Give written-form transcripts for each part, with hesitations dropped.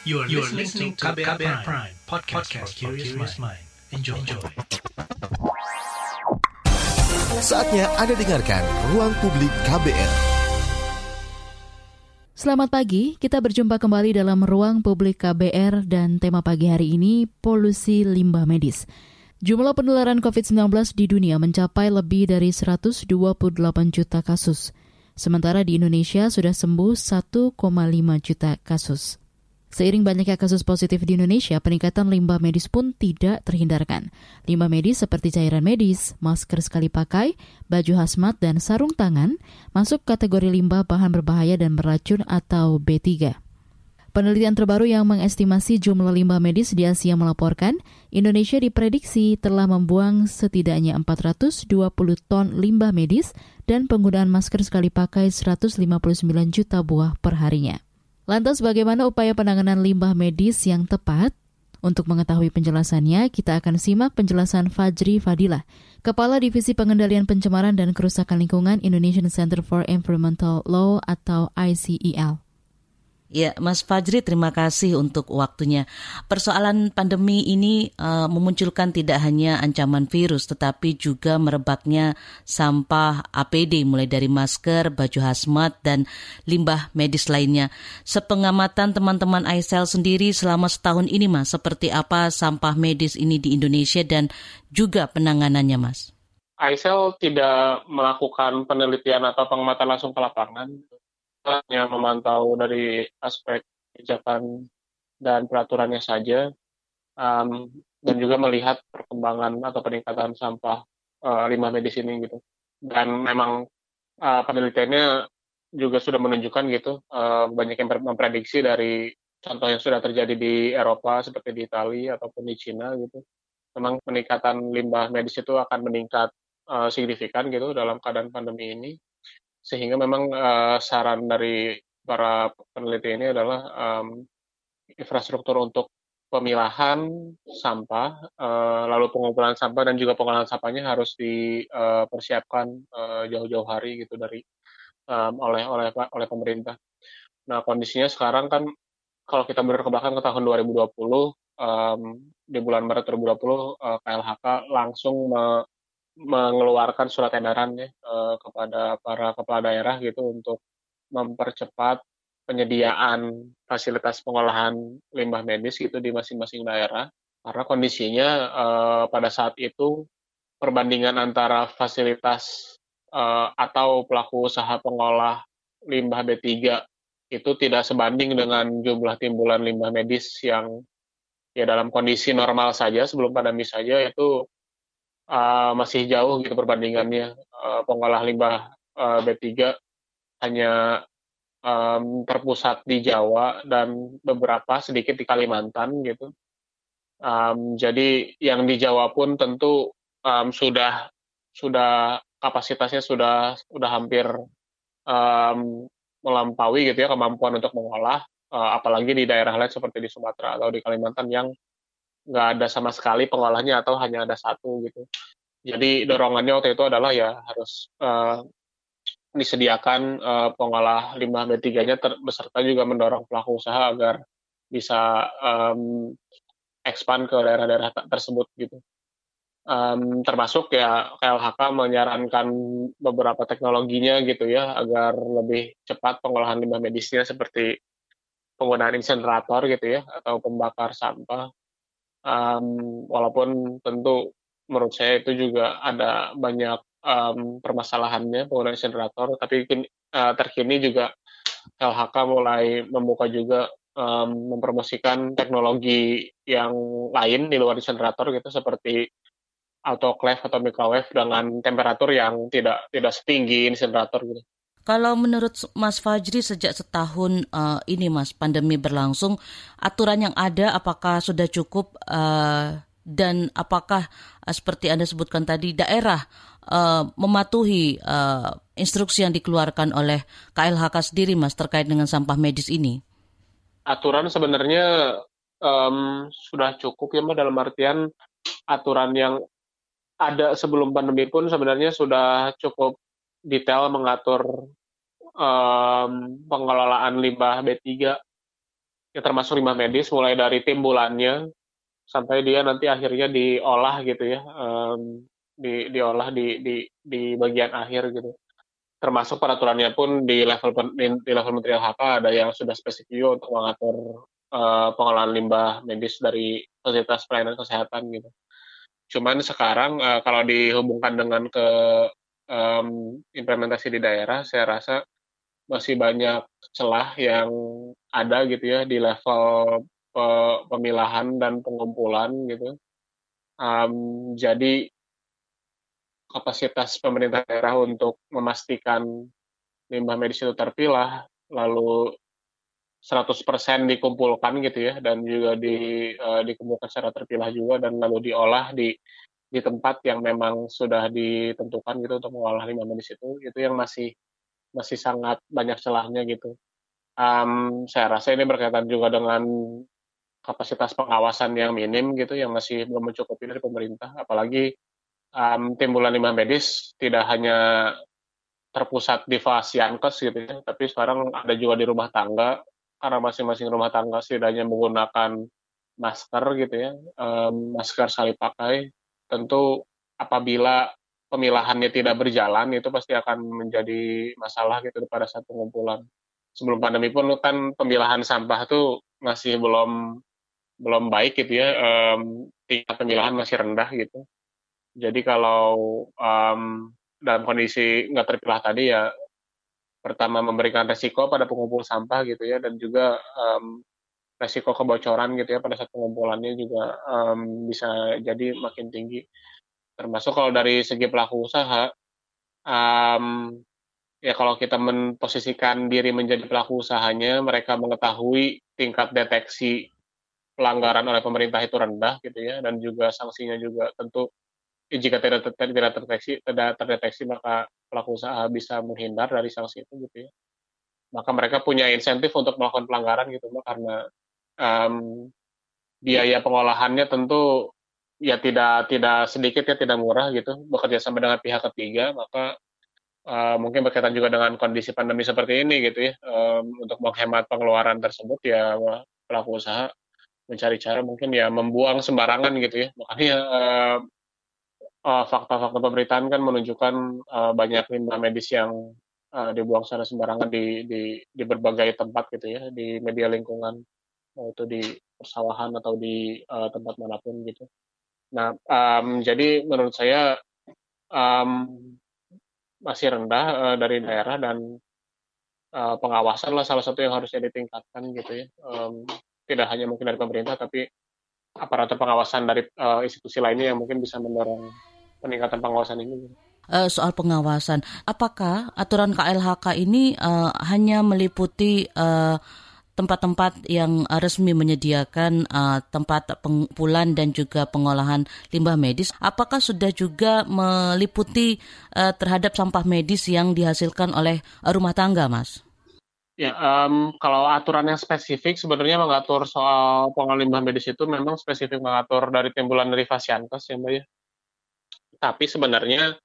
You are listening to KBR Prime, podcast for curious mind. Enjoy. Saatnya Anda dengarkan Ruang Publik KBR. Selamat pagi, kita berjumpa kembali dalam Ruang Publik KBR dan tema pagi hari ini polusi limbah medis. Jumlah penularan COVID-19 di dunia mencapai lebih dari 128 juta kasus. Sementara di Indonesia sudah sembuh 1,5 juta kasus. Seiring banyaknya kasus positif di Indonesia, peningkatan limbah medis pun tidak terhindarkan. Limbah medis seperti cairan medis, masker sekali pakai, baju hazmat, dan sarung tangan masuk kategori limbah bahan berbahaya dan beracun atau B3. Penelitian terbaru yang mengestimasi jumlah limbah medis di Asia melaporkan, Indonesia diprediksi telah membuang setidaknya 420 ton limbah medis dan penggunaan masker sekali pakai 159 juta buah perharinya. Lantas bagaimana upaya penanganan limbah medis yang tepat? Untuk mengetahui penjelasannya, kita akan simak penjelasan Fajri Fadhillah, Kepala Divisi Pengendalian Pencemaran dan Kerusakan Lingkungan Indonesian Center for Environmental Law atau ICEL. Ya, Mas Fajri, terima kasih untuk waktunya. Persoalan pandemi ini memunculkan tidak hanya ancaman virus, tetapi juga merebaknya sampah APD, mulai dari masker, baju hazmat, dan limbah medis lainnya. Sepengamatan teman-teman ICEL sendiri selama setahun ini, Mas, seperti apa sampah medis ini di Indonesia dan juga penanganannya, Mas? ICEL tidak melakukan penelitian atau pengamatan langsung ke lapangan, hanya memantau dari aspek kebijakan dan peraturannya saja, dan juga melihat perkembangan atau peningkatan sampah limbah medis ini gitu. Dan memang penelitiannya juga sudah menunjukkan gitu, banyak yang memprediksi dari contoh yang sudah terjadi di Eropa seperti di Italia ataupun di Cina gitu. Memang peningkatan limbah medis itu akan meningkat signifikan gitu dalam keadaan pandemi ini. Sehingga memang saran dari para peneliti ini adalah infrastruktur untuk pemilahan sampah, lalu pengumpulan sampah dan juga pengolahan sampahnya harus dipersiapkan jauh-jauh hari gitu dari oleh pemerintah. Nah, kondisinya sekarang kan kalau kita mundur ke belakang ke tahun 2020, di bulan Maret 2020 KLHK langsung mengeluarkan surat edaran ya, kepada para kepala daerah gitu untuk mempercepat penyediaan fasilitas pengolahan limbah medis gitu di masing-masing daerah, karena kondisinya pada saat itu perbandingan antara fasilitas atau pelaku usaha pengolah limbah B3 itu tidak sebanding dengan jumlah timbulan limbah medis yang ya dalam kondisi normal saja sebelum pandemi saja itu masih jauh gitu perbandingannya. Pengolah limbah B3 hanya terpusat di Jawa dan beberapa sedikit di Kalimantan gitu. Jadi yang di Jawa pun tentu sudah kapasitasnya sudah hampir melampaui gitu ya kemampuan untuk mengolah, apalagi di daerah lain seperti di Sumatera atau di Kalimantan yang nggak ada sama sekali pengolahnya atau hanya ada satu gitu. Jadi dorongannya waktu itu adalah ya harus disediakan pengolah limbah B3-nya beserta juga mendorong pelaku usaha agar bisa expand ke daerah-daerah tersebut gitu. Termasuk ya KLHK menyarankan beberapa teknologinya gitu ya agar lebih cepat pengolahan limbah medisnya seperti penggunaan insinerator gitu ya atau pembakar sampah. Walaupun tentu menurut saya itu juga ada banyak permasalahannya penggunaan insinerator, tapi terkini juga KLHK mulai membuka juga mempromosikan teknologi yang lain di luar insinerator gitu seperti autoclave atau microwave dengan temperatur yang tidak setinggi insinerator gitu. Kalau menurut Mas Fajri sejak setahun ini Mas pandemi berlangsung, aturan yang ada apakah sudah cukup dan apakah seperti Anda sebutkan tadi daerah mematuhi instruksi yang dikeluarkan oleh KLHK sendiri Mas terkait dengan sampah medis ini? Aturan sebenarnya sudah cukup ya Mas, dalam artian aturan yang ada sebelum pandemi pun sebenarnya sudah cukup detail mengatur pengelolaan limbah B3 ya termasuk limbah medis, mulai dari timbulannya sampai dia nanti akhirnya diolah gitu ya, diolah di bagian akhir gitu. Termasuk peraturannya pun di level Menteri KLHK ada yang sudah spesifik untuk mengatur pengelolaan limbah medis dari fasilitas pelayanan kesehatan gitu. Cuman sekarang kalau dihubungkan dengan ke implementasi di daerah, saya rasa masih banyak celah yang ada gitu ya di level pemilahan dan pengumpulan gitu. Jadi kapasitas pemerintah daerah untuk memastikan limbah medis itu terpilah, lalu 100% dikumpulkan gitu ya, dan juga dikumpulkan secara terpilah juga, dan lalu diolah di tempat yang memang sudah ditentukan gitu untuk mengolah limbah medis itu yang masih sangat banyak celahnya gitu. Saya rasa ini berkaitan juga dengan kapasitas pengawasan yang minim gitu, yang masih belum mencukupi dari pemerintah, apalagi timbulan limbah medis tidak hanya terpusat di Fasiankes gitu ya, tapi sekarang ada juga di rumah tangga, karena masing-masing rumah tangga setidaknya menggunakan masker gitu ya, masker sekali pakai. Tentu apabila pemilahannya tidak berjalan, itu pasti akan menjadi masalah gitu pada saat pengumpulan. Sebelum pandemi pun kan pemilahan sampah tuh masih belum baik gitu ya, tingkat pemilahan masih rendah gitu. Jadi kalau dalam kondisi nggak terpilah tadi ya, pertama memberikan resiko pada pengumpul sampah gitu ya, dan juga resiko kebocoran gitu ya pada saat pengumpulannya juga bisa jadi makin tinggi. Termasuk kalau dari segi pelaku usaha, ya kalau kita memposisikan diri menjadi pelaku usahanya, mereka mengetahui tingkat deteksi pelanggaran oleh pemerintah itu rendah gitu ya, dan juga sanksinya juga tentu jika tidak terdeteksi maka pelaku usaha bisa menghindar dari sanksi itu gitu ya. Maka mereka punya insentif untuk melakukan pelanggaran gitu, karena biaya pengolahannya tentu ya tidak sedikit ya, tidak murah gitu, bekerja sama dengan pihak ketiga, maka mungkin berkaitan juga dengan kondisi pandemi seperti ini gitu ya, untuk menghemat pengeluaran tersebut ya pelaku usaha mencari cara mungkin ya membuang sembarangan gitu ya. Makanya fakta-fakta pemberitaan kan menunjukkan banyak limbah medis yang dibuang secara sembarangan di berbagai tempat gitu ya, di media lingkungan, mau itu di persawahan atau di tempat manapun gitu. Nah, jadi menurut saya masih rendah dari daerah, dan pengawasan lah salah satu yang harusnya ditingkatkan gitu ya. Tidak hanya mungkin dari pemerintah, tapi aparatur pengawasan dari institusi lainnya yang mungkin bisa mendorong peningkatan pengawasan ini gitu. Soal pengawasan, apakah aturan KLHK ini hanya meliputi tempat-tempat yang resmi menyediakan tempat pengumpulan dan juga pengolahan limbah medis? Apakah sudah juga meliputi terhadap sampah medis yang dihasilkan oleh rumah tangga, Mas? Ya, kalau aturan yang spesifik sebenarnya mengatur soal pengolahan limbah medis itu memang spesifik mengatur dari timbulan dari Fasiankes ya, Mbak ya. Tapi sebenarnya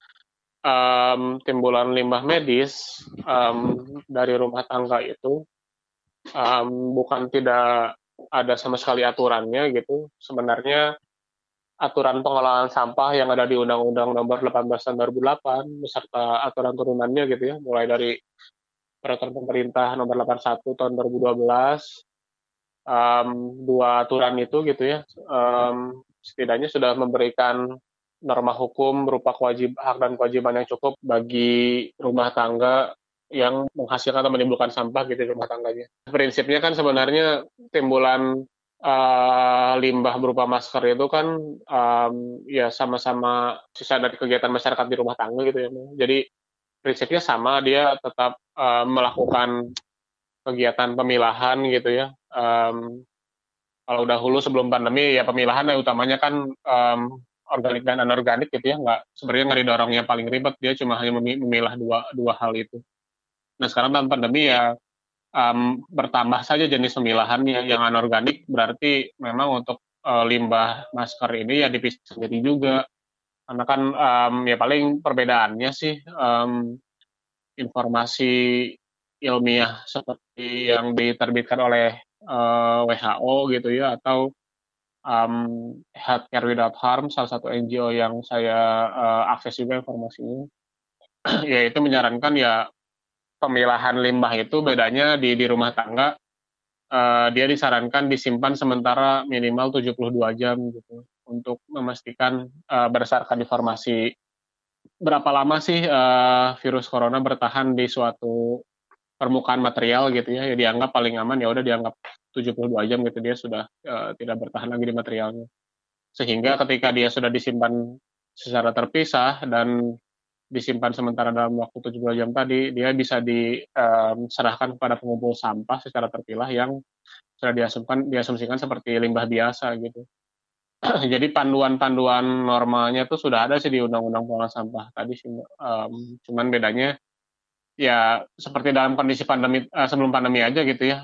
timbulan limbah medis dari rumah tangga itu bukan tidak ada sama sekali aturannya gitu. Sebenarnya aturan pengelolaan sampah yang ada di Undang-Undang Nomor 18 Tahun 2008 beserta aturan turunannya gitu ya, mulai dari Peraturan Pemerintah Nomor 81 Tahun 2012, dua aturan itu gitu ya, setidaknya sudah memberikan norma hukum berupa hak dan kewajiban yang cukup bagi rumah tangga yang menghasilkan atau menimbulkan sampah gitu di rumah tangganya. Prinsipnya kan sebenarnya timbulan limbah berupa masker itu kan ya sama-sama sisa dari kegiatan masyarakat di rumah tangga gitu ya. Jadi prinsipnya sama, dia tetap melakukan kegiatan pemilahan gitu ya. Kalau dahulu sebelum pandemi ya pemilahan ya utamanya kan organik dan anorganik gitu ya, sebenarnya nggak didorongnya paling ribet, dia cuma hanya memilah dua hal itu. Nah sekarang dalam pandemi ya bertambah saja jenis pemilahan yang anorganik, berarti memang untuk limbah masker ini ya dipisah sendiri juga, karena kan ya paling perbedaannya sih informasi ilmiah seperti yang diterbitkan oleh WHO gitu ya, atau Healthcare Without Harm, salah satu NGO yang saya akses juga informasinya, yaitu menyarankan ya pemilahan limbah itu bedanya di rumah tangga dia disarankan disimpan sementara minimal 72 jam gitu untuk memastikan berdasarkan informasi berapa lama sih virus corona bertahan di suatu permukaan material gitu ya, ya dianggap paling aman ya udah dianggap 72 jam gitu dia sudah tidak bertahan lagi di materialnya. Sehingga ketika dia sudah disimpan secara terpisah dan disimpan sementara dalam waktu 72 jam tadi, dia bisa diserahkan kepada pengumpul sampah secara terpilah yang sudah diasumsikan seperti limbah biasa gitu. Jadi panduan-panduan normalnya itu sudah ada sih di Undang-Undang Pengelolaan Sampah tadi, cuman bedanya ya seperti dalam kondisi pandemi sebelum pandemi aja gitu ya.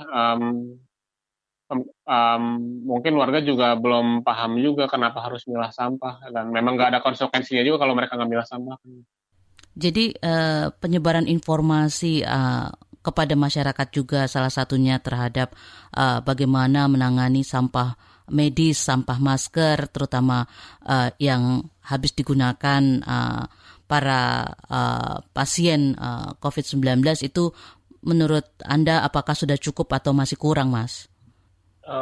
Mungkin warga juga belum paham juga kenapa harus milah sampah, dan memang nggak ada konsekuensinya juga kalau mereka nggak milah sampah. Jadi penyebaran informasi kepada masyarakat juga salah satunya terhadap bagaimana menangani sampah medis, sampah masker, terutama yang habis digunakan para pasien COVID-19 itu, menurut Anda apakah sudah cukup atau masih kurang, Mas?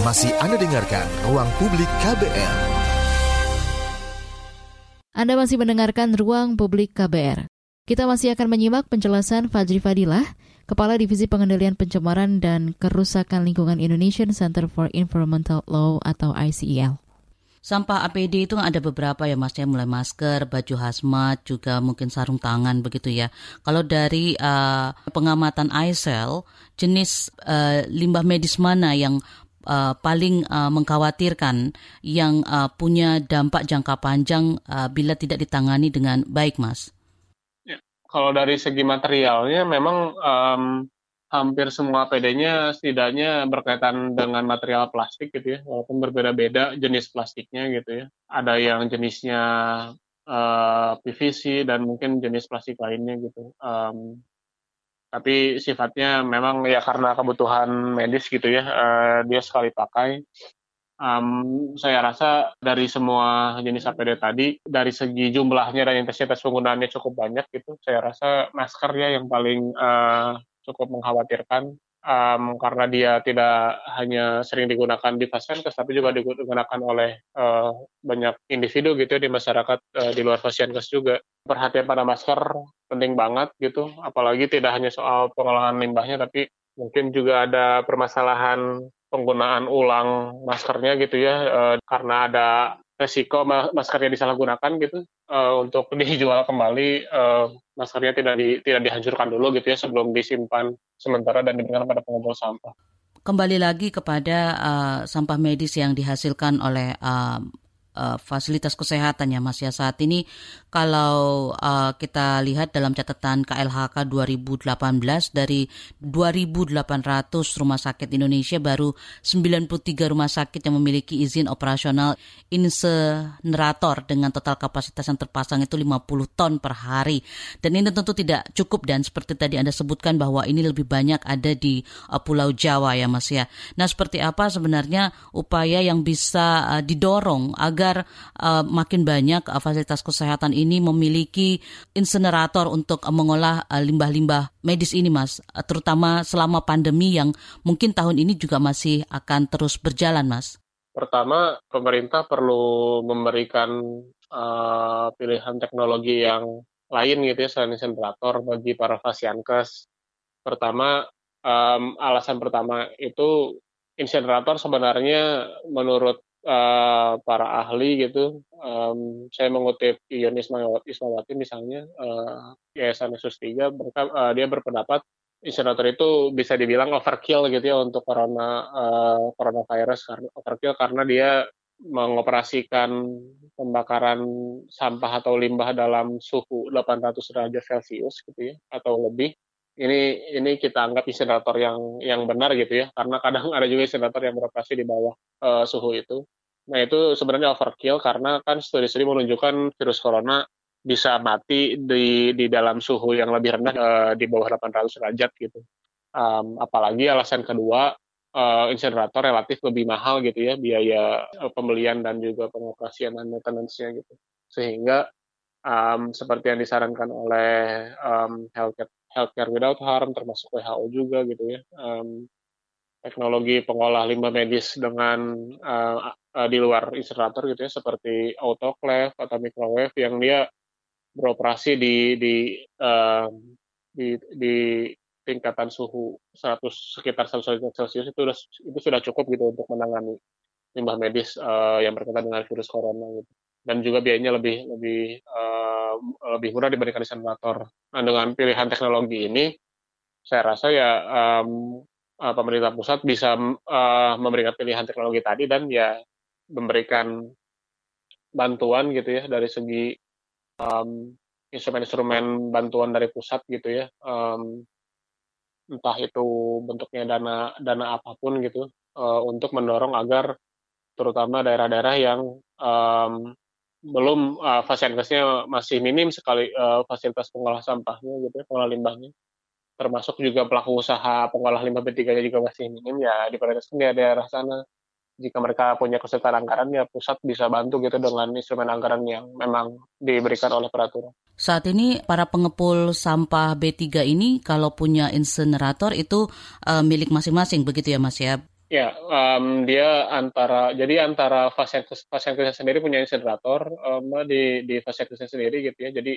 Masih Anda dengarkan Ruang Publik KBR. Anda masih mendengarkan Ruang Publik KBR. Kita masih akan menyimak penjelasan Fajri Fadhillah, Kepala Divisi Pengendalian Pencemaran dan Kerusakan Lingkungan Indonesian Center for Environmental Law atau ICEL. Sampah APD itu ada beberapa ya Mas ya, mulai masker, baju hazmat, juga mungkin sarung tangan begitu ya. Kalau dari pengamatan ICEL, jenis limbah medis mana yang paling mengkhawatirkan yang punya dampak jangka panjang bila tidak ditangani dengan baik, Mas? Ya, kalau dari segi materialnya memang hampir semua APD-nya setidaknya berkaitan dengan material plastik gitu ya, walaupun berbeda-beda jenis plastiknya gitu ya. Ada yang jenisnya PVC dan mungkin jenis plastik lainnya gitu. Tapi sifatnya memang ya karena kebutuhan medis gitu ya, dia sekali pakai. Saya rasa dari semua jenis APD tadi, dari segi jumlahnya dan intensitas penggunaannya cukup banyak gitu. Saya rasa masker ya yang paling cukup mengkhawatirkan karena dia tidak hanya sering digunakan di vaskes, tapi juga digunakan oleh banyak individu gitu di masyarakat di luar vaskes juga. Perhatian pada masker penting banget gitu, apalagi tidak hanya soal pengelolaan limbahnya, tapi mungkin juga ada permasalahan penggunaan ulang maskernya gitu ya, karena ada resiko maskernya disalahgunakan gitu, untuk dijual kembali, maskernya tidak dihancurkan dulu gitu ya sebelum disimpan sementara dan diberikan pada pengumpul sampah. Kembali lagi kepada sampah medis yang dihasilkan oleh fasilitas kesehatan ya Mas ya, saat ini kalau kita lihat dalam catatan KLHK 2018 dari 2.800 rumah sakit Indonesia baru 93 rumah sakit yang memiliki izin operasional insenerator dengan total kapasitas yang terpasang itu 50 ton per hari, dan ini tentu tidak cukup dan seperti tadi Anda sebutkan bahwa ini lebih banyak ada di Pulau Jawa ya Mas ya. Nah, seperti apa sebenarnya upaya yang bisa didorong agar makin banyak fasilitas kesehatan ini memiliki insenerator untuk mengolah limbah-limbah medis ini, Mas, terutama selama pandemi yang mungkin tahun ini juga masih akan terus berjalan, Mas? Pertama, pemerintah perlu memberikan pilihan teknologi yang lain gitu ya, selain insenerator bagi para fasiankes. Pertama, alasan pertama itu insenerator sebenarnya menurut para ahli gitu, saya mengutip Yuyun Ismawati misalnya, Yayasan Yesus 3, dia berpendapat insenerator itu bisa dibilang overkill gitu ya untuk coronavirus, overkill karena dia mengoperasikan pembakaran sampah atau limbah dalam suhu 800 derajat Celcius gitu ya atau lebih. Ini kita anggap insenerator yang benar gitu ya, karena kadang ada juga insenerator yang beroperasi di bawah suhu itu. Nah, itu sebenarnya overkill karena kan studi-studi menunjukkan virus corona bisa mati di dalam suhu yang lebih rendah di bawah 800 derajat gitu. Apalagi alasan kedua, insinerator relatif lebih mahal gitu ya, biaya pembelian dan juga pengoperasian dan maintenance-nya gitu. Sehingga seperti yang disarankan oleh Healthcare Without Harm, termasuk WHO juga gitu ya, teknologi pengolah limbah medis dengan di luar insinerator gitu ya, seperti autoclave atau microwave yang dia beroperasi di tingkatan suhu sekitar 100 derajat Celcius, itu sudah cukup gitu untuk menangani limbah medis yang berkaitan dengan virus corona gitu. Dan juga biayanya lebih murah dibandingkan insinerator. Nah, dengan pilihan teknologi ini saya rasa ya pemerintah pusat bisa memberikan pilihan teknologi tadi dan ya memberikan bantuan gitu ya dari segi instrumen-instrumen bantuan dari pusat gitu ya, entah itu bentuknya dana apapun gitu, untuk mendorong agar terutama daerah-daerah yang belum fasilitasnya masih minim sekali, fasilitas pengolah sampahnya gitu ya, pengolah limbahnya, termasuk juga pelaku usaha pengolah limbah B3-nya juga masih minim ya, diprioritaskan di daerah sana. Jika mereka punya kesulitan anggaran, ya pusat bisa bantu gitu dengan instrumen anggaran yang memang diberikan oleh peraturan. Saat ini para pengepul sampah B3 ini kalau punya insinerator itu milik masing-masing begitu ya Mas ya? Ya, antara fasilitasnya sendiri punya insinerator, di fasilitasnya sendiri gitu ya. Jadi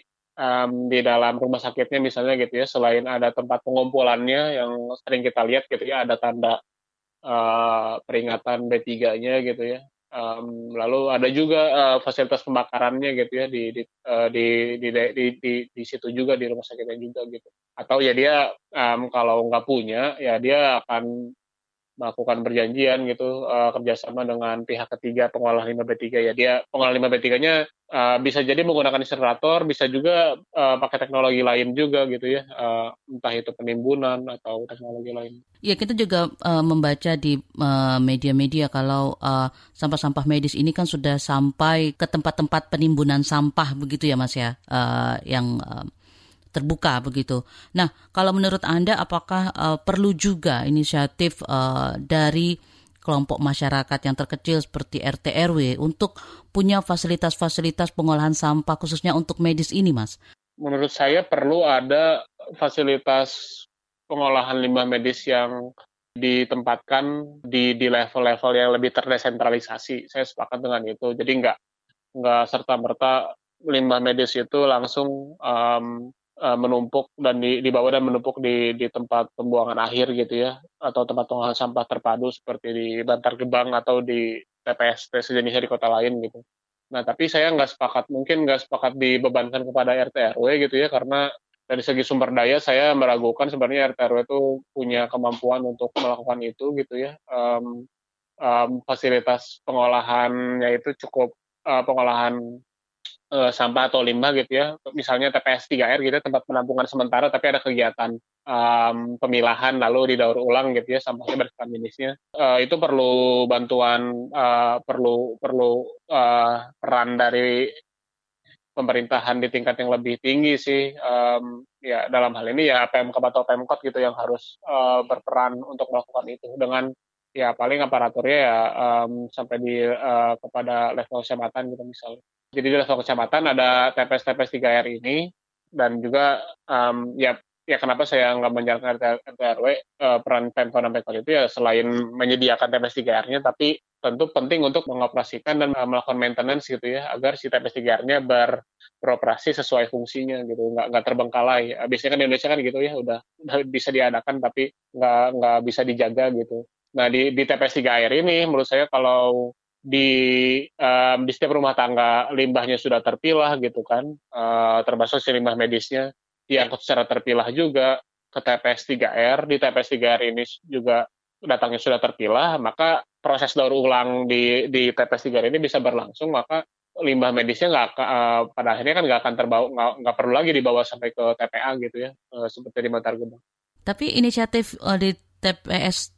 di dalam rumah sakitnya misalnya gitu ya, selain ada tempat pengumpulannya yang sering kita lihat gitu ya, ada tanda peringatan B3-nya gitu ya. Lalu ada juga fasilitas pembakarannya gitu ya di situ juga, di rumah sakitnya juga gitu. Atau ya dia kalau nggak punya ya dia akan melakukan perjanjian gitu, kerjasama dengan pihak ketiga pengolah limbah B3 ya. Dia pengolah limbah B3-nya bisa jadi menggunakan insinerator, bisa juga pakai teknologi lain juga gitu ya, entah itu penimbunan atau teknologi lain. Ya, kita juga membaca di media-media kalau sampah-sampah medis ini kan sudah sampai ke tempat-tempat penimbunan sampah begitu ya Mas ya, yang terbuka begitu. Nah, kalau menurut Anda apakah perlu juga inisiatif dari kelompok masyarakat yang terkecil seperti RT RW untuk punya fasilitas-fasilitas pengolahan sampah khususnya untuk medis ini, Mas? Menurut saya perlu ada fasilitas pengolahan limbah medis yang ditempatkan di level-level yang lebih terdesentralisasi. Saya sepakat dengan itu. Jadi nggak serta-merta limbah medis itu langsung menumpuk dan dibawa dan menumpuk di tempat pembuangan akhir gitu ya, atau tempat pembuangan sampah terpadu seperti di Bantar Gebang atau di TPS sejenisnya di kota lain gitu. Nah, tapi saya nggak sepakat dibebankan kepada RT RW gitu ya, karena dari segi sumber daya saya meragukan sebenarnya RT RW itu punya kemampuan untuk melakukan itu gitu ya. Fasilitas pengolahannya itu cukup pengolahan sampah atau limbah gitu ya, misalnya TPS 3R gitu, tempat penampungan sementara tapi ada kegiatan pemilahan lalu didaur ulang gitu ya, sampahnya berkaitan medisnya, itu perlu bantuan, perlu peran dari pemerintahan di tingkat yang lebih tinggi sih, ya dalam hal ini ya PMK atau Pemkot gitu yang harus berperan untuk melakukan itu, dengan ya paling aparaturnya ya sampai di kepada level kecamatan gitu misalnya. Jadi di level kecamatan ada TPS-TPS 3R ini, dan juga ya kenapa saya nggak menjalankan RT RW peran Pemkot itu ya selain menyediakan TPS 3R-nya, tapi tentu penting untuk mengoperasikan dan melakukan maintenance gitu ya, agar si TPS 3R-nya beroperasi sesuai fungsinya gitu, nggak terbengkalai. Biasanya kan di Indonesia kan gitu ya, udah bisa diadakan tapi nggak bisa dijaga gitu. Nah di TPS 3R ini menurut saya kalau di setiap rumah tangga limbahnya sudah terpilah gitu kan, termasuk si limbah medisnya diangkut secara terpilah juga ke TPS 3R, di TPS 3R ini juga datangnya sudah terpilah, maka proses daur ulang di TPS 3R ini bisa berlangsung, maka limbah medisnya pada akhirnya kan nggak akan terbawa, nggak perlu lagi dibawa sampai ke TPA gitu ya, seperti di Bantar Gebang. Tapi inisiatif di TPS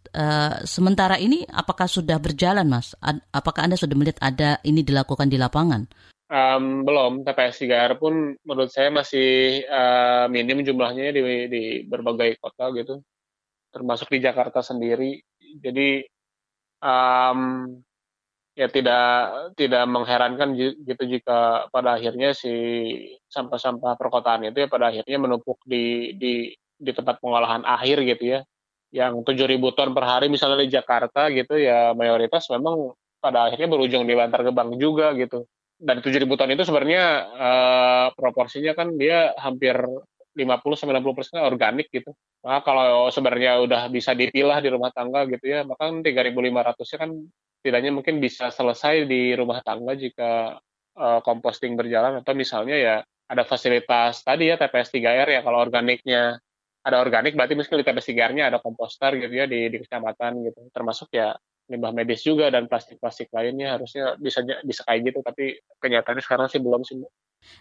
sementara ini apakah sudah berjalan, Mas? Apakah Anda sudah melihat ada ini dilakukan di lapangan? Belum, TPS 3R pun menurut saya masih minim jumlahnya di berbagai kota gitu, termasuk di Jakarta sendiri. Jadi ya tidak mengherankan gitu jika pada akhirnya si sampah-sampah perkotaan itu ya pada akhirnya menumpuk di tempat pengolahan akhir gitu ya, yang 7.000 ton per hari misalnya di Jakarta gitu ya, mayoritas memang pada akhirnya berujung di Bantar Gebang juga gitu. Dan 7.000 ton itu sebenarnya proporsinya kan dia hampir 50-90% organik gitu. Maka kalau sebenarnya udah bisa dipilah di rumah tangga gitu ya, maka 3.500-nya kan setidaknya mungkin bisa selesai di rumah tangga jika composting berjalan, atau misalnya ya ada fasilitas tadi ya TPS 3R ya, kalau organiknya ada organik berarti misalnya di TPS 3R-nya ada komposter gitu ya di kecamatan gitu, termasuk ya limbah medis juga dan plastik-plastik lainnya, harusnya bisa kayak gitu, tapi kenyataannya sekarang sih belum sih.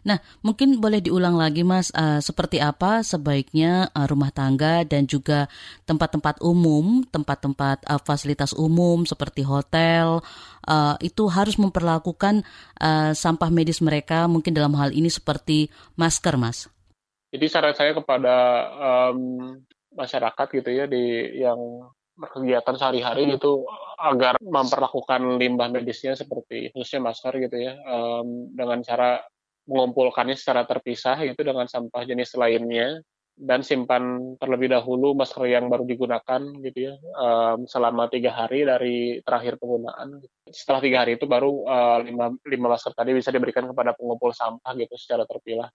Nah, mungkin boleh diulang lagi Mas, seperti apa sebaiknya rumah tangga dan juga tempat-tempat umum, tempat-tempat fasilitas umum seperti hotel, itu harus memperlakukan sampah medis mereka mungkin dalam hal ini seperti masker Mas? Jadi saran saya kepada masyarakat gitu ya yang berkegiatan sehari-hari gitu agar memperlakukan limbah medisnya seperti khususnya masker gitu ya, dengan cara mengumpulkannya secara terpisah gitu dengan sampah jenis lainnya, dan simpan terlebih dahulu masker yang baru digunakan gitu ya, selama 3 hari dari terakhir penggunaan. Setelah 3 hari itu baru 5 masker tadi bisa diberikan kepada pengumpul sampah gitu secara terpilah.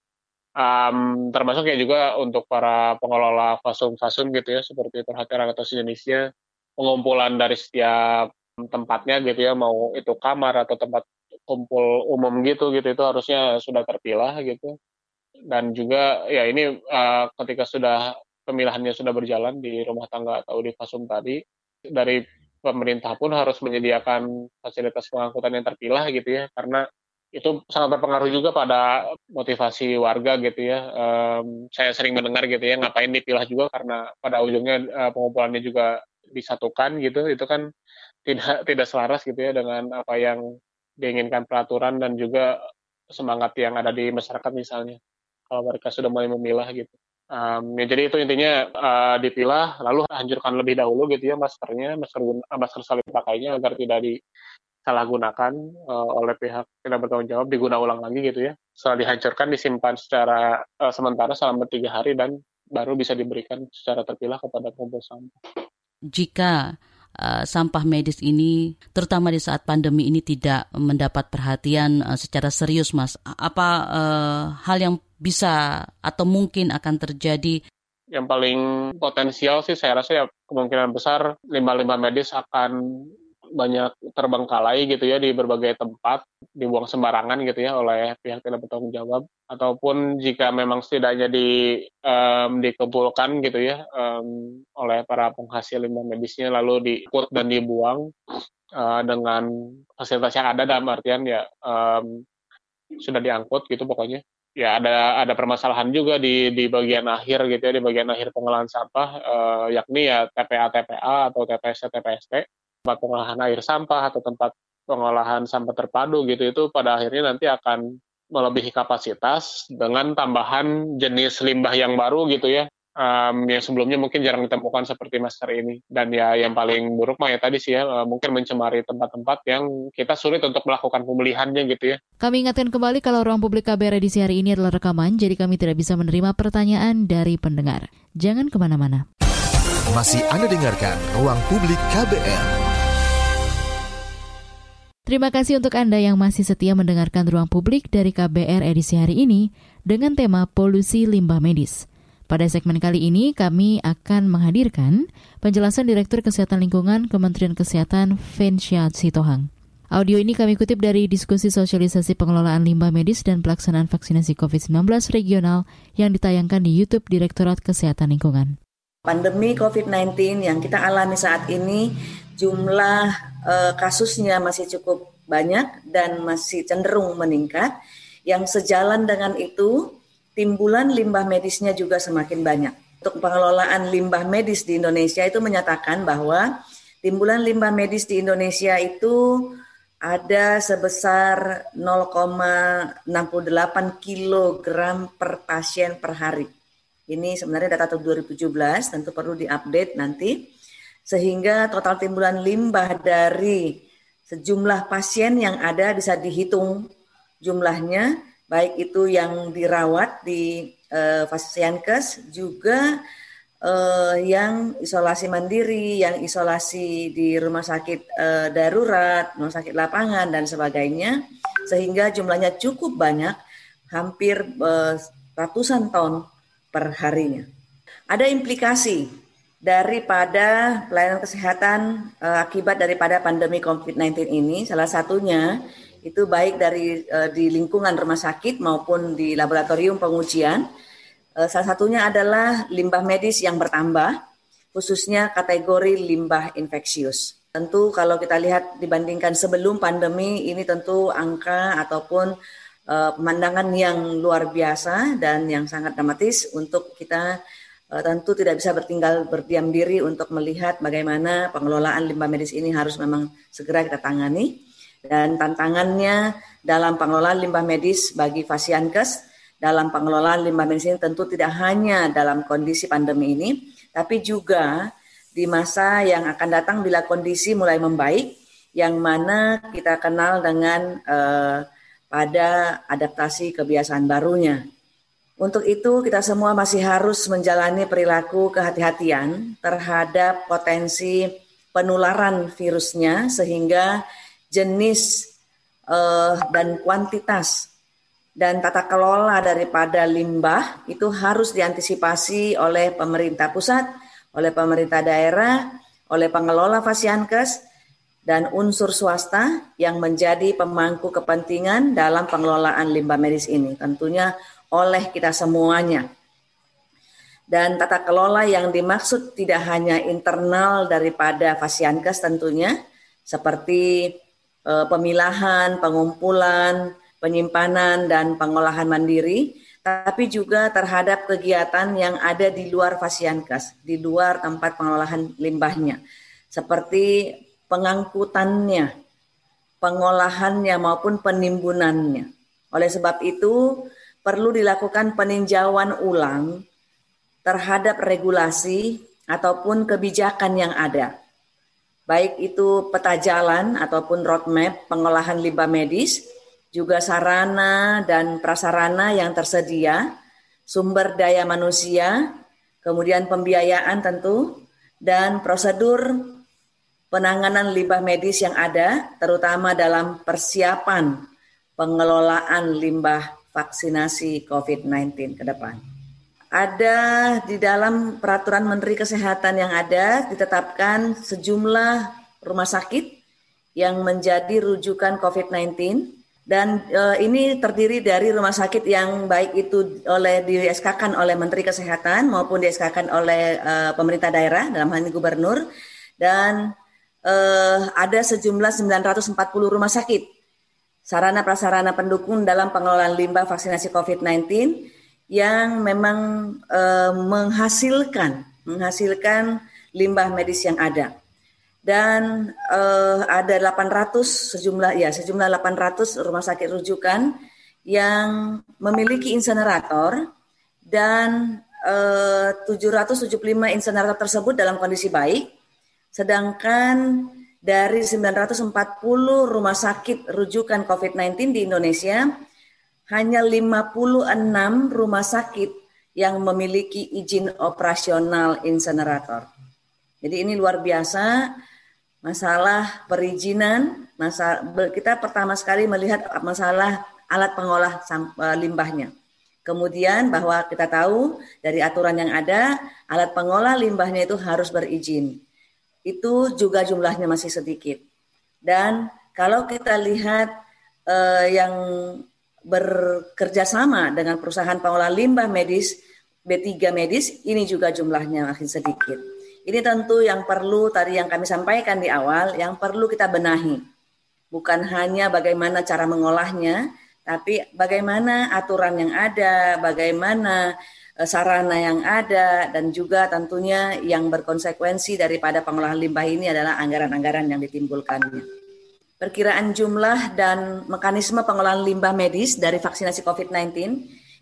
Termasuk ya juga untuk para pengelola fasum-fasum gitu ya, seperti perhotelan atau sejenisnya, pengumpulan dari setiap tempatnya gitu ya, mau itu kamar atau tempat kumpul umum gitu itu harusnya sudah terpilah gitu. Dan juga ya ini ketika sudah pemilahannya sudah berjalan di rumah tangga atau di fasum tadi, dari pemerintah pun harus menyediakan fasilitas pengangkutan yang terpilah gitu ya, karena itu sangat berpengaruh juga pada motivasi warga gitu ya. Saya sering mendengar gitu ya, ngapain dipilah juga, karena pada ujungnya pengumpulannya juga disatukan gitu. Itu kan tidak selaras gitu ya dengan apa yang diinginkan peraturan dan juga semangat yang ada di masyarakat misalnya. Kalau mereka sudah mulai memilah gitu. Ya jadi itu intinya dipilah, lalu hancurkan lebih dahulu gitu ya maskernya, masker sekali pakainya agar tidak disalahgunakan oleh pihak tidak bertanggung jawab, diguna ulang lagi gitu ya. Setelah dihancurkan, disimpan secara sementara selama 3 hari dan baru bisa diberikan secara terpilah kepada pengumpul sampah. Jika sampah medis ini, terutama di saat pandemi ini, tidak mendapat perhatian secara serius, Mas, apa hal yang bisa atau mungkin akan terjadi? Yang paling potensial sih saya rasa ya kemungkinan besar limbah-limbah medis akan banyak terbengkalai gitu ya di berbagai tempat, dibuang sembarangan gitu ya oleh pihak tidak bertanggung jawab, ataupun jika memang setidaknya dikumpulkan gitu ya oleh para penghasil limbah medisnya lalu diangkut dan dibuang dengan fasilitas yang ada, dalam artian ya sudah diangkut gitu pokoknya. Ya ada permasalahan juga di bagian akhir gitu ya, di bagian akhir pengolahan sampah, yakni ya TPA-TPA atau TPST-TPST, tempat pengolahan air sampah atau tempat pengolahan sampah terpadu gitu, itu pada akhirnya nanti akan melebihi kapasitas dengan tambahan jenis limbah yang baru gitu ya, yang sebelumnya mungkin jarang ditemukan seperti masker ini. Dan ya yang paling buruk mah ya tadi sih ya, mungkin mencemari tempat-tempat yang kita sulit untuk melakukan pembelihannya gitu ya. Kami ingatkan kembali kalau Ruang Publik KBR edisi hari ini adalah rekaman, jadi kami tidak bisa menerima pertanyaan dari pendengar. Jangan kemana-mana. Masih Anda dengarkan Ruang Publik KBR. Terima kasih untuk Anda yang masih setia mendengarkan Ruang Publik dari KBR edisi hari ini dengan tema Polusi Limbah Medis. Pada segmen kali ini kami akan menghadirkan penjelasan Direktur Kesehatan Lingkungan Kementerian Kesehatan Venezia Sitohang. Audio ini kami kutip dari diskusi sosialisasi pengelolaan limbah medis dan pelaksanaan vaksinasi COVID-19 regional yang ditayangkan di YouTube Direktorat Kesehatan Lingkungan. Pandemi COVID-19 yang kita alami saat ini, jumlah kasusnya masih cukup banyak dan masih cenderung meningkat. Yang sejalan dengan itu, timbulan limbah medisnya juga semakin banyak. Untuk pengelolaan limbah medis di Indonesia itu menyatakan bahwa timbulan limbah medis di Indonesia itu ada sebesar 0,68 kg per pasien per hari. Ini sebenarnya data tahun 2017, tentu perlu diupdate nanti. Sehingga total timbulan limbah dari sejumlah pasien yang ada bisa dihitung jumlahnya, baik itu yang dirawat di Fasiankes, juga yang isolasi mandiri, yang isolasi di rumah sakit darurat, rumah sakit lapangan, dan sebagainya, sehingga jumlahnya cukup banyak, hampir ratusan ton per harinya. Ada implikasi daripada pelayanan kesehatan akibat daripada pandemi COVID-19 ini, salah satunya itu baik dari di lingkungan rumah sakit maupun di laboratorium pengujian. Salah satunya adalah limbah medis yang bertambah, khususnya kategori limbah infeksius. Tentu kalau kita lihat dibandingkan sebelum pandemi, ini tentu angka ataupun pemandangan yang luar biasa dan yang sangat dramatis untuk kita tentu tidak bisa bertinggal berdiam diri untuk melihat bagaimana pengelolaan limbah medis ini harus memang segera kita tangani. Dan tantangannya dalam pengelolaan limbah medis bagi Fasiankes, dalam pengelolaan limbah medis ini tentu tidak hanya dalam kondisi pandemi ini, tapi juga di masa yang akan datang bila kondisi mulai membaik, yang mana kita kenal dengan pada adaptasi kebiasaan barunya. Untuk itu kita semua masih harus menjalani perilaku kehati-hatian terhadap potensi penularan virusnya, sehingga jenis dan kuantitas dan tata kelola daripada limbah itu harus diantisipasi oleh pemerintah pusat, oleh pemerintah daerah, oleh pengelola Fasiankes, dan unsur swasta yang menjadi pemangku kepentingan dalam pengelolaan limbah medis ini. Tentunya oleh kita semuanya. Dan tata kelola yang dimaksud tidak hanya internal daripada Fasiankes tentunya, seperti pemilahan, pengumpulan, penyimpanan, dan pengolahan mandiri, tapi juga terhadap kegiatan yang ada di luar Fasiankes, di luar tempat pengolahan limbahnya, seperti pengangkutannya, pengolahannya, maupun penimbunannya. Oleh sebab itu, perlu dilakukan peninjauan ulang terhadap regulasi ataupun kebijakan yang ada, baik itu peta jalan ataupun roadmap pengolahan limbah medis, juga sarana dan prasarana yang tersedia, sumber daya manusia, kemudian pembiayaan tentu, dan prosedur penanganan limbah medis yang ada, terutama dalam persiapan pengelolaan limbah vaksinasi COVID-19 ke depan. Ada di dalam peraturan Menteri Kesehatan yang ada, ditetapkan sejumlah rumah sakit yang menjadi rujukan COVID-19, dan ini terdiri dari rumah sakit yang baik itu oleh di-SK-kan oleh Menteri Kesehatan maupun di-SK-kan oleh pemerintah daerah dalam hal ini gubernur, dan ada sejumlah 940 rumah sakit. Sarana prasarana pendukung dalam pengelolaan limbah vaksinasi COVID-19 yang memang menghasilkan limbah medis yang ada. Dan ada 800 rumah sakit rujukan yang memiliki insinerator, dan 775 insinerator tersebut dalam kondisi baik, sedangkan dari 940 rumah sakit rujukan COVID-19 di Indonesia hanya 56 rumah sakit yang memiliki izin operasional insinerator. Jadi ini luar biasa. Masalah perizinan, kita pertama sekali melihat masalah alat pengolah limbahnya. Kemudian bahwa kita tahu dari aturan yang ada, alat pengolah limbahnya itu harus berizin. Itu juga jumlahnya masih sedikit. Dan kalau kita lihat yang bekerja sama dengan perusahaan pengolah limbah medis, B3 medis, ini juga jumlahnya masih sedikit. Ini tentu yang perlu tadi yang kami sampaikan di awal, yang perlu kita benahi. Bukan hanya bagaimana cara mengolahnya, tapi bagaimana aturan yang ada, bagaimana sarana yang ada, dan juga tentunya yang berkonsekuensi daripada pengolahan limbah ini adalah anggaran-anggaran yang ditimbulkannya. Perkiraan jumlah dan mekanisme pengolahan limbah medis dari vaksinasi COVID-19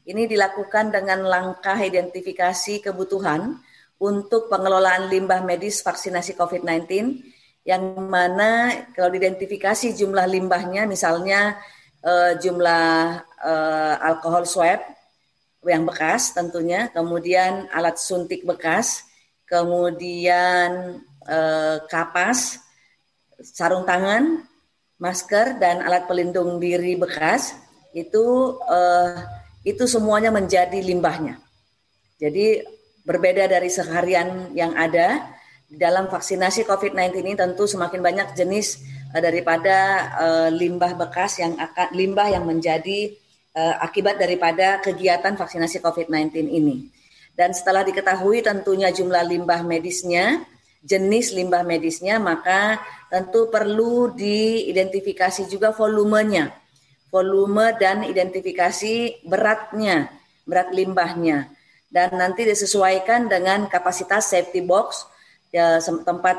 ini dilakukan dengan langkah identifikasi kebutuhan untuk pengelolaan limbah medis vaksinasi COVID-19 yang mana kalau diidentifikasi jumlah limbahnya misalnya jumlah alkohol swab yang bekas tentunya, kemudian alat suntik bekas, kemudian kapas, sarung tangan, masker dan alat pelindung diri bekas itu semuanya menjadi limbahnya. Jadi berbeda dari seharian yang ada dalam vaksinasi COVID-19 ini tentu semakin banyak jenis daripada limbah bekas yang akan limbah yang menjadi akibat daripada kegiatan vaksinasi COVID-19 ini. Dan setelah diketahui tentunya jumlah limbah medisnya, jenis limbah medisnya, maka tentu perlu diidentifikasi juga volumenya, volume dan identifikasi beratnya, berat limbahnya, dan nanti disesuaikan dengan kapasitas safety box, ya, tempat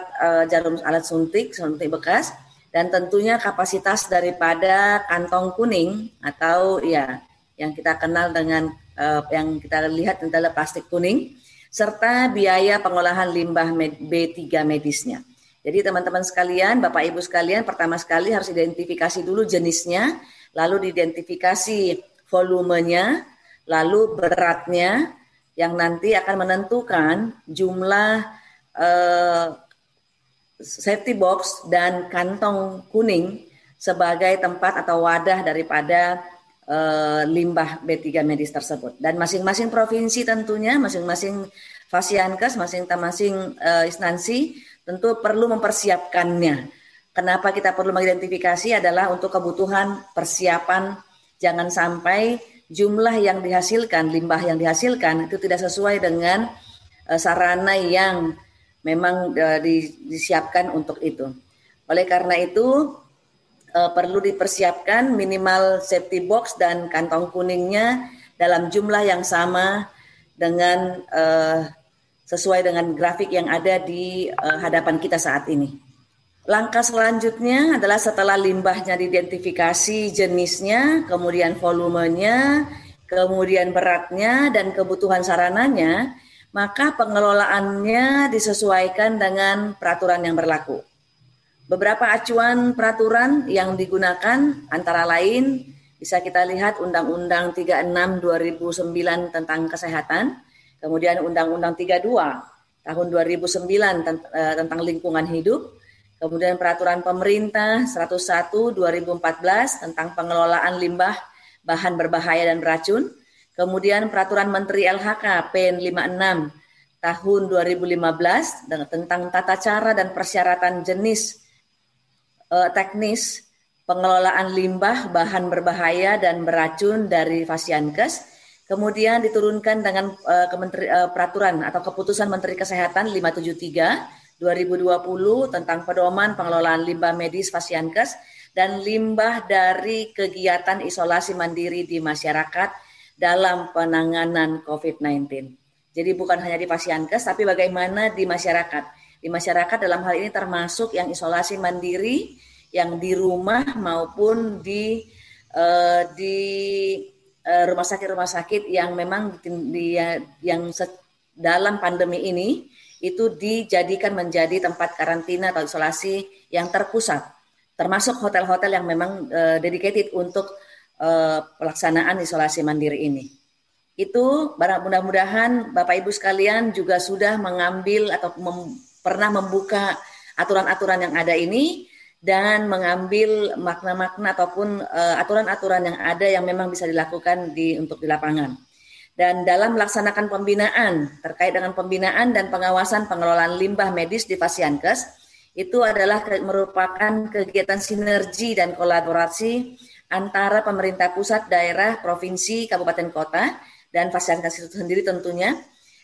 jarum alat suntik bekas, dan tentunya kapasitas daripada kantong kuning atau ya yang kita kenal dengan yang kita lihat adalah plastik kuning, serta biaya pengolahan limbah B3 medisnya. Jadi teman-teman sekalian, Bapak Ibu sekalian, pertama sekali harus identifikasi dulu jenisnya, lalu diidentifikasi volumenya, lalu beratnya, yang nanti akan menentukan jumlah safety box dan kantong kuning sebagai tempat atau wadah daripada limbah B3 medis tersebut. Dan masing-masing provinsi tentunya, masing-masing Fasiankes, masing-masing instansi tentu perlu mempersiapkannya. Kenapa kita perlu mengidentifikasi adalah untuk kebutuhan persiapan, jangan sampai jumlah yang dihasilkan, limbah yang dihasilkan itu tidak sesuai dengan sarana yang memang disiapkan untuk itu. Oleh karena itu perlu dipersiapkan minimal safety box dan kantong kuningnya dalam jumlah yang sama dengan sesuai dengan grafik yang ada di hadapan kita saat ini. Langkah selanjutnya adalah setelah limbahnya diidentifikasi jenisnya, kemudian volumenya, kemudian beratnya, dan kebutuhan sarananya, maka pengelolaannya disesuaikan dengan peraturan yang berlaku. Beberapa acuan peraturan yang digunakan antara lain bisa kita lihat Undang-Undang 36 2009 tentang kesehatan, kemudian Undang-Undang 32 tahun 2009 tentang lingkungan hidup, kemudian Peraturan Pemerintah 101 2014 tentang pengelolaan limbah bahan berbahaya dan beracun, kemudian Peraturan Menteri LHK PN56 tahun 2015 tentang tata cara dan persyaratan jenis teknis pengelolaan limbah bahan berbahaya dan beracun dari Fasiankes. Kemudian diturunkan dengan peraturan atau keputusan Menteri Kesehatan 573 2020 tentang pedoman pengelolaan limbah medis Fasiankes dan limbah dari kegiatan isolasi mandiri di masyarakat dalam penanganan COVID-19. Jadi bukan hanya di Fasiankes tapi bagaimana di masyarakat. Di masyarakat dalam hal ini termasuk yang isolasi mandiri, yang di rumah maupun di rumah sakit yang memang dalam pandemi ini itu dijadikan menjadi tempat karantina atau isolasi yang terpusat, termasuk hotel-hotel yang memang dedicated untuk pelaksanaan isolasi mandiri ini. Itu mudah-mudahan Bapak Ibu sekalian juga sudah mengambil atau pernah membuka aturan-aturan yang ada ini dan mengambil makna-makna ataupun aturan-aturan yang ada yang memang bisa dilakukan untuk di lapangan. Dan dalam melaksanakan pembinaan, terkait dengan pembinaan dan pengawasan pengelolaan limbah medis di Fasiankes, itu adalah merupakan kegiatan sinergi dan kolaborasi antara pemerintah pusat, daerah, provinsi, kabupaten, kota, dan Fasiankes itu sendiri tentunya.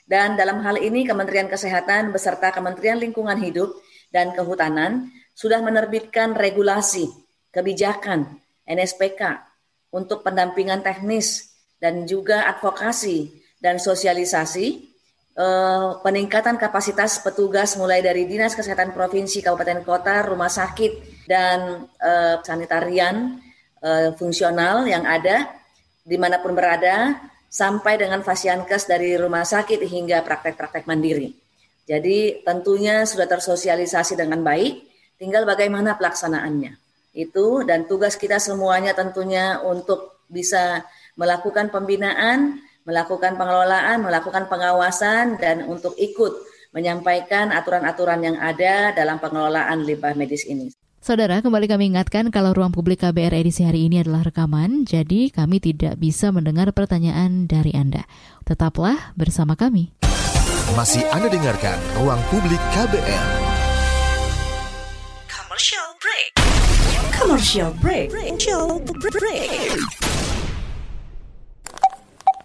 Dan dalam hal ini Kementerian Kesehatan beserta Kementerian Lingkungan Hidup dan Kehutanan sudah menerbitkan regulasi, kebijakan, NSPK untuk pendampingan teknis dan juga advokasi dan sosialisasi peningkatan kapasitas petugas mulai dari Dinas Kesehatan Provinsi, Kabupaten Kota, rumah sakit, dan sanitarian fungsional yang ada dimanapun berada, sampai dengan Fasiankes dari rumah sakit hingga praktek-praktek mandiri. Jadi tentunya sudah tersosialisasi dengan baik, tinggal bagaimana pelaksanaannya. Itu, dan tugas kita semuanya tentunya untuk bisa melakukan pembinaan, melakukan pengelolaan, melakukan pengawasan, dan untuk ikut menyampaikan aturan-aturan yang ada dalam pengelolaan limbah medis ini. Saudara, kembali kami ingatkan kalau Ruang Publik KBR edisi hari ini adalah rekaman, jadi kami tidak bisa mendengar pertanyaan dari Anda. Tetaplah bersama kami. Masih Anda dengarkan Ruang Publik KBR. Commercial break. Commercial break. Commercial break.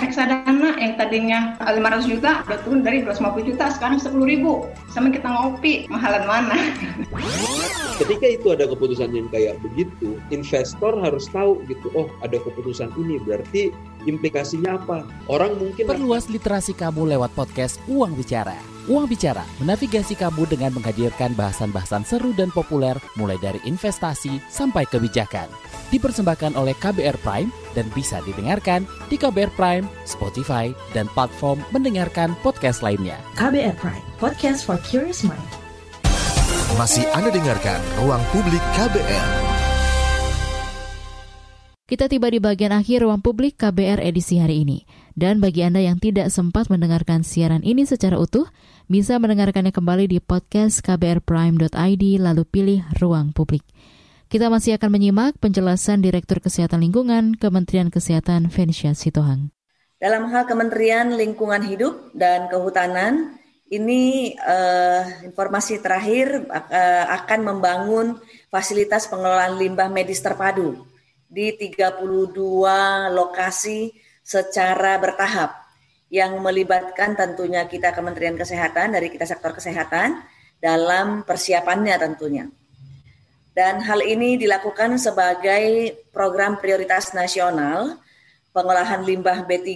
Reksadana yang tadinya 500 juta udah turun dari 250 juta sekarang 10.000. Sama kita ngopi, mahalan mana? Ketika itu ada keputusan yang kayak begitu, investor harus tahu gitu. Oh, ada keputusan ini berarti implikasinya apa? Orang mungkin perluas literasi kamu lewat podcast Uang Bicara. Uang Bicara menavigasi kamu dengan menghadirkan bahasan-bahasan seru dan populer mulai dari investasi sampai kebijakan. Dipersembahkan oleh KBR Prime dan bisa didengarkan di KBR Prime, Spotify, dan platform mendengarkan podcast lainnya. KBR Prime, podcast for curious mind. Masih Anda dengarkan Ruang Publik KBR. Kita tiba di bagian akhir Ruang Publik KBR edisi hari ini. Dan bagi Anda yang tidak sempat mendengarkan siaran ini secara utuh, bisa mendengarkannya kembali di podcast kbrprime.id lalu pilih Ruang Publik. Kita masih akan menyimak penjelasan Direktur Kesehatan Lingkungan Kementerian Kesehatan Venezia Sitohang. Dalam hal Kementerian Lingkungan Hidup dan Kehutanan, ini informasi terakhir akan membangun fasilitas pengelolaan limbah medis terpadu di 32 lokasi secara bertahap yang melibatkan tentunya kita Kementerian Kesehatan, dari kita sektor kesehatan dalam persiapannya tentunya. Dan hal ini dilakukan sebagai program prioritas nasional pengolahan limbah B3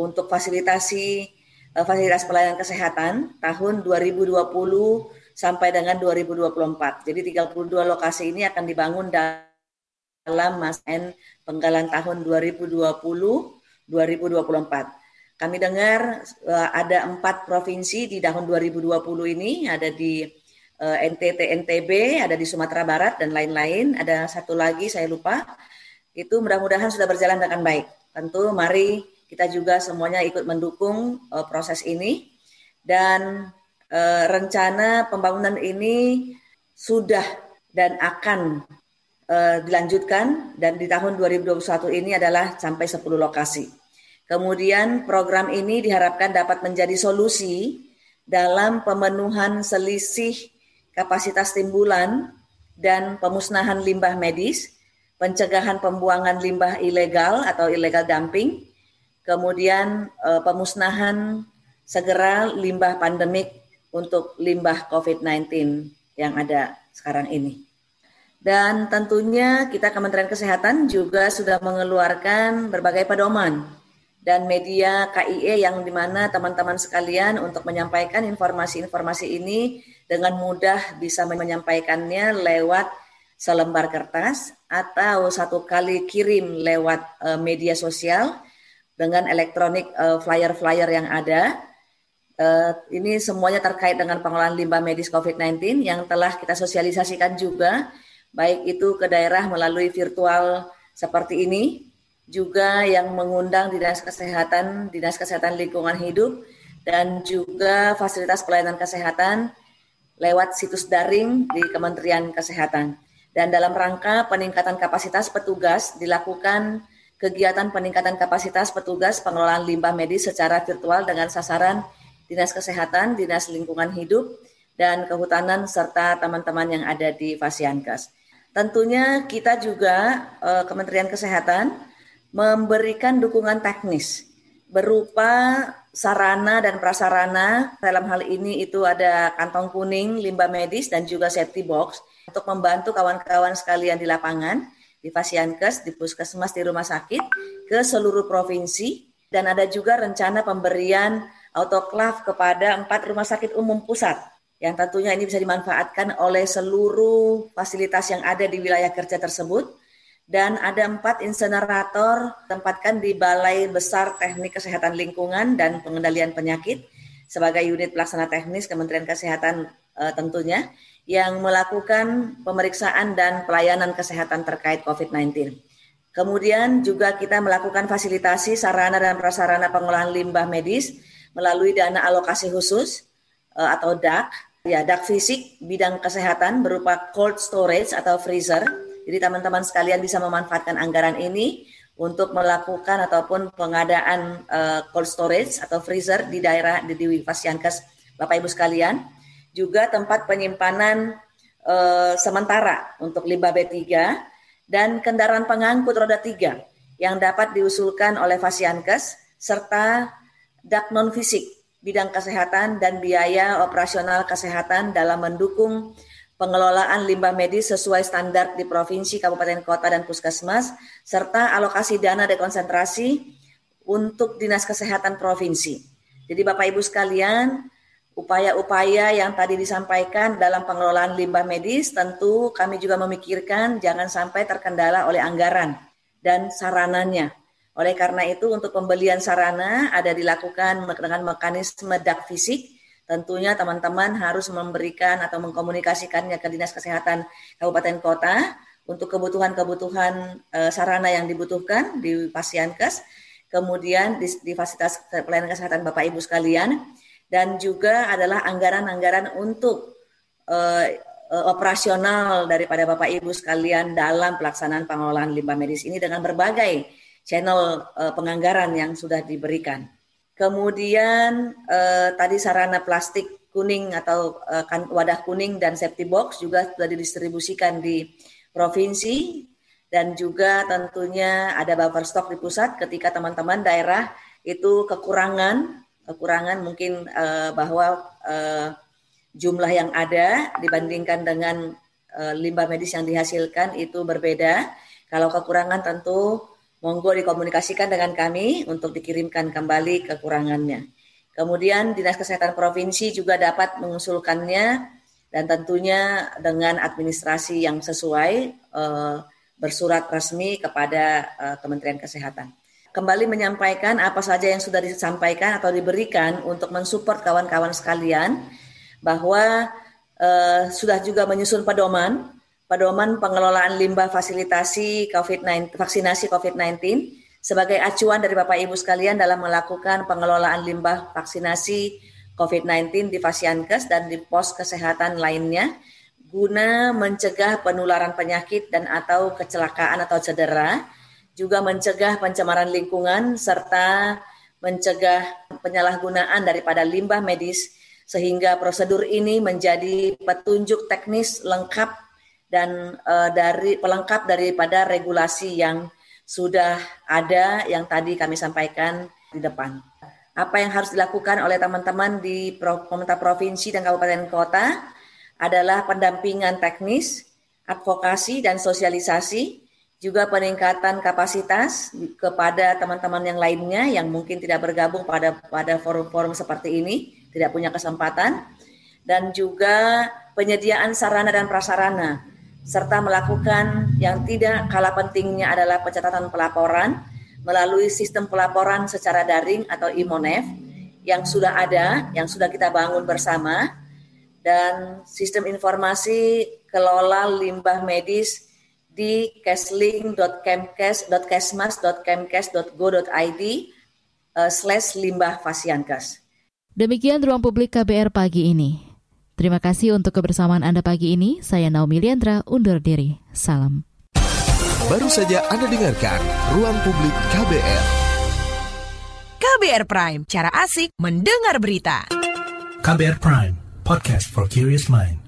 untuk fasilitas pelayanan kesehatan tahun 2020 sampai dengan 2024. Jadi 32 lokasi ini akan dibangun dalam masa penggalan tahun 2020-2024. Kami dengar ada 4 provinsi di tahun 2020 ini, ada di NTT, NTB, ada di Sumatera Barat, dan lain-lain. Ada satu lagi, saya lupa. Itu mudah-mudahan sudah berjalan dengan baik. Tentu mari kita juga semuanya ikut mendukung proses ini. Dan rencana pembangunan ini sudah dan akan dilanjutkan. Dan di tahun 2021 ini adalah sampai 10 lokasi. Kemudian program ini diharapkan dapat menjadi solusi dalam pemenuhan selisih kapasitas timbulan dan pemusnahan limbah medis, pencegahan pembuangan limbah ilegal atau illegal dumping, kemudian pemusnahan segera limbah pandemik untuk limbah COVID-19 yang ada sekarang ini. Dan tentunya kita Kementerian Kesehatan juga sudah mengeluarkan berbagai pedoman dan media KIE yang dimana teman-teman sekalian untuk menyampaikan informasi-informasi ini dengan mudah bisa menyampaikannya lewat selembar kertas atau satu kali kirim lewat media sosial dengan elektronik flyer-flyer yang ada. Ini semuanya terkait dengan pengelolaan limbah medis COVID-19 yang telah kita sosialisasikan juga, baik itu ke daerah melalui virtual seperti ini, juga yang mengundang Dinas Kesehatan Lingkungan Hidup, dan juga fasilitas pelayanan kesehatan lewat situs daring di Kementerian Kesehatan. Dan dalam rangka peningkatan kapasitas petugas, dilakukan kegiatan peningkatan kapasitas petugas pengelolaan limbah medis secara virtual dengan sasaran Dinas Kesehatan, Dinas Lingkungan Hidup, dan kehutanan serta teman-teman yang ada di Fasiankes. Tentunya kita juga Kementerian Kesehatan memberikan dukungan teknis berupa sarana dan prasarana, dalam hal ini itu ada kantong kuning, limbah medis, dan juga safety box untuk membantu kawan-kawan sekalian di lapangan, di Fasiankes, di puskesmas, di rumah sakit, ke seluruh provinsi, dan ada juga rencana pemberian autoklaf kepada 4 rumah sakit umum pusat, yang tentunya ini bisa dimanfaatkan oleh seluruh fasilitas yang ada di wilayah kerja tersebut. Dan ada 4 insenerator tempatkan di Balai Besar Teknik Kesehatan Lingkungan dan Pengendalian Penyakit sebagai unit pelaksana teknis Kementerian Kesehatan tentunya yang melakukan pemeriksaan dan pelayanan kesehatan terkait COVID-19. Kemudian juga kita melakukan fasilitasi sarana dan prasarana pengolahan limbah medis melalui dana alokasi khusus atau DAK, ya DAK fisik bidang kesehatan berupa cold storage atau freezer. Jadi teman-teman sekalian bisa memanfaatkan anggaran ini untuk melakukan ataupun pengadaan cold storage atau freezer di daerah di Fasiankes Bapak Ibu sekalian. Juga tempat penyimpanan sementara untuk limbah B3 dan kendaraan pengangkut roda 3 yang dapat diusulkan oleh Fasiankes serta dak non fisik bidang kesehatan dan biaya operasional kesehatan dalam mendukung pengelolaan limbah medis sesuai standar di provinsi, kabupaten, kota, dan puskesmas, serta alokasi dana dekonsentrasi untuk dinas kesehatan provinsi. Jadi Bapak Ibu sekalian, upaya-upaya yang tadi disampaikan dalam pengelolaan limbah medis tentu kami juga memikirkan jangan sampai terkendala oleh anggaran dan sarananya. Oleh karena itu untuk pembelian sarana ada dilakukan dengan mekanisme dak fisik. Tentunya teman-teman harus memberikan atau mengkomunikasikannya ke Dinas Kesehatan Kabupaten Kota untuk kebutuhan-kebutuhan sarana yang dibutuhkan di Fasiankes, kemudian di fasilitas pelayanan kesehatan Bapak Ibu sekalian, dan juga adalah anggaran-anggaran untuk operasional daripada Bapak Ibu sekalian dalam pelaksanaan pengolahan limbah medis ini dengan berbagai channel penganggaran yang sudah diberikan. Kemudian tadi sarana plastik kuning atau wadah kuning dan safety box juga sudah didistribusikan di provinsi dan juga tentunya ada buffer stok di pusat ketika teman-teman daerah itu kekurangan mungkin bahwa jumlah yang ada dibandingkan dengan limbah medis yang dihasilkan itu berbeda. Kalau kekurangan tentu monggo dikomunikasikan dengan kami untuk dikirimkan kembali kekurangannya. Kemudian Dinas Kesehatan Provinsi juga dapat mengusulkannya dan tentunya dengan administrasi yang sesuai bersurat resmi kepada Kementerian Kesehatan. Kembali menyampaikan apa saja yang sudah disampaikan atau diberikan untuk mensupport kawan-kawan sekalian bahwa sudah juga menyusun pedoman pengelolaan limbah fasilitasi COVID-19, vaksinasi COVID-19 sebagai acuan dari Bapak Ibu sekalian dalam melakukan pengelolaan limbah vaksinasi COVID-19 di Fasiankes dan di pos kesehatan lainnya guna mencegah penularan penyakit dan atau kecelakaan atau cedera, juga mencegah pencemaran lingkungan serta mencegah penyalahgunaan daripada limbah medis sehingga prosedur ini menjadi petunjuk teknis lengkap dan dari pelengkap daripada regulasi yang sudah ada yang tadi kami sampaikan di depan. Apa yang harus dilakukan oleh teman-teman di pemerintah provinsi dan kabupaten kota adalah pendampingan teknis, advokasi dan sosialisasi, juga peningkatan kapasitas kepada teman-teman yang lainnya yang mungkin tidak bergabung pada forum-forum seperti ini, tidak punya kesempatan, dan juga penyediaan sarana dan prasarana, serta melakukan yang tidak kalah pentingnya adalah pencatatan pelaporan melalui sistem pelaporan secara daring atau IMONEF yang sudah ada, yang sudah kita bangun bersama, dan sistem informasi kelola limbah medis di kesling.kemkes.go.id/limbah Fasiankes. Demikian Ruang Publik KBR pagi ini. Terima kasih untuk kebersamaan Anda pagi ini. Saya Naomi Liandra, undur diri. Salam. Baru saja Anda dengarkan Ruang Publik KBR. KBR Prime, cara asik mendengar berita. KBR Prime. podcast for curious mind.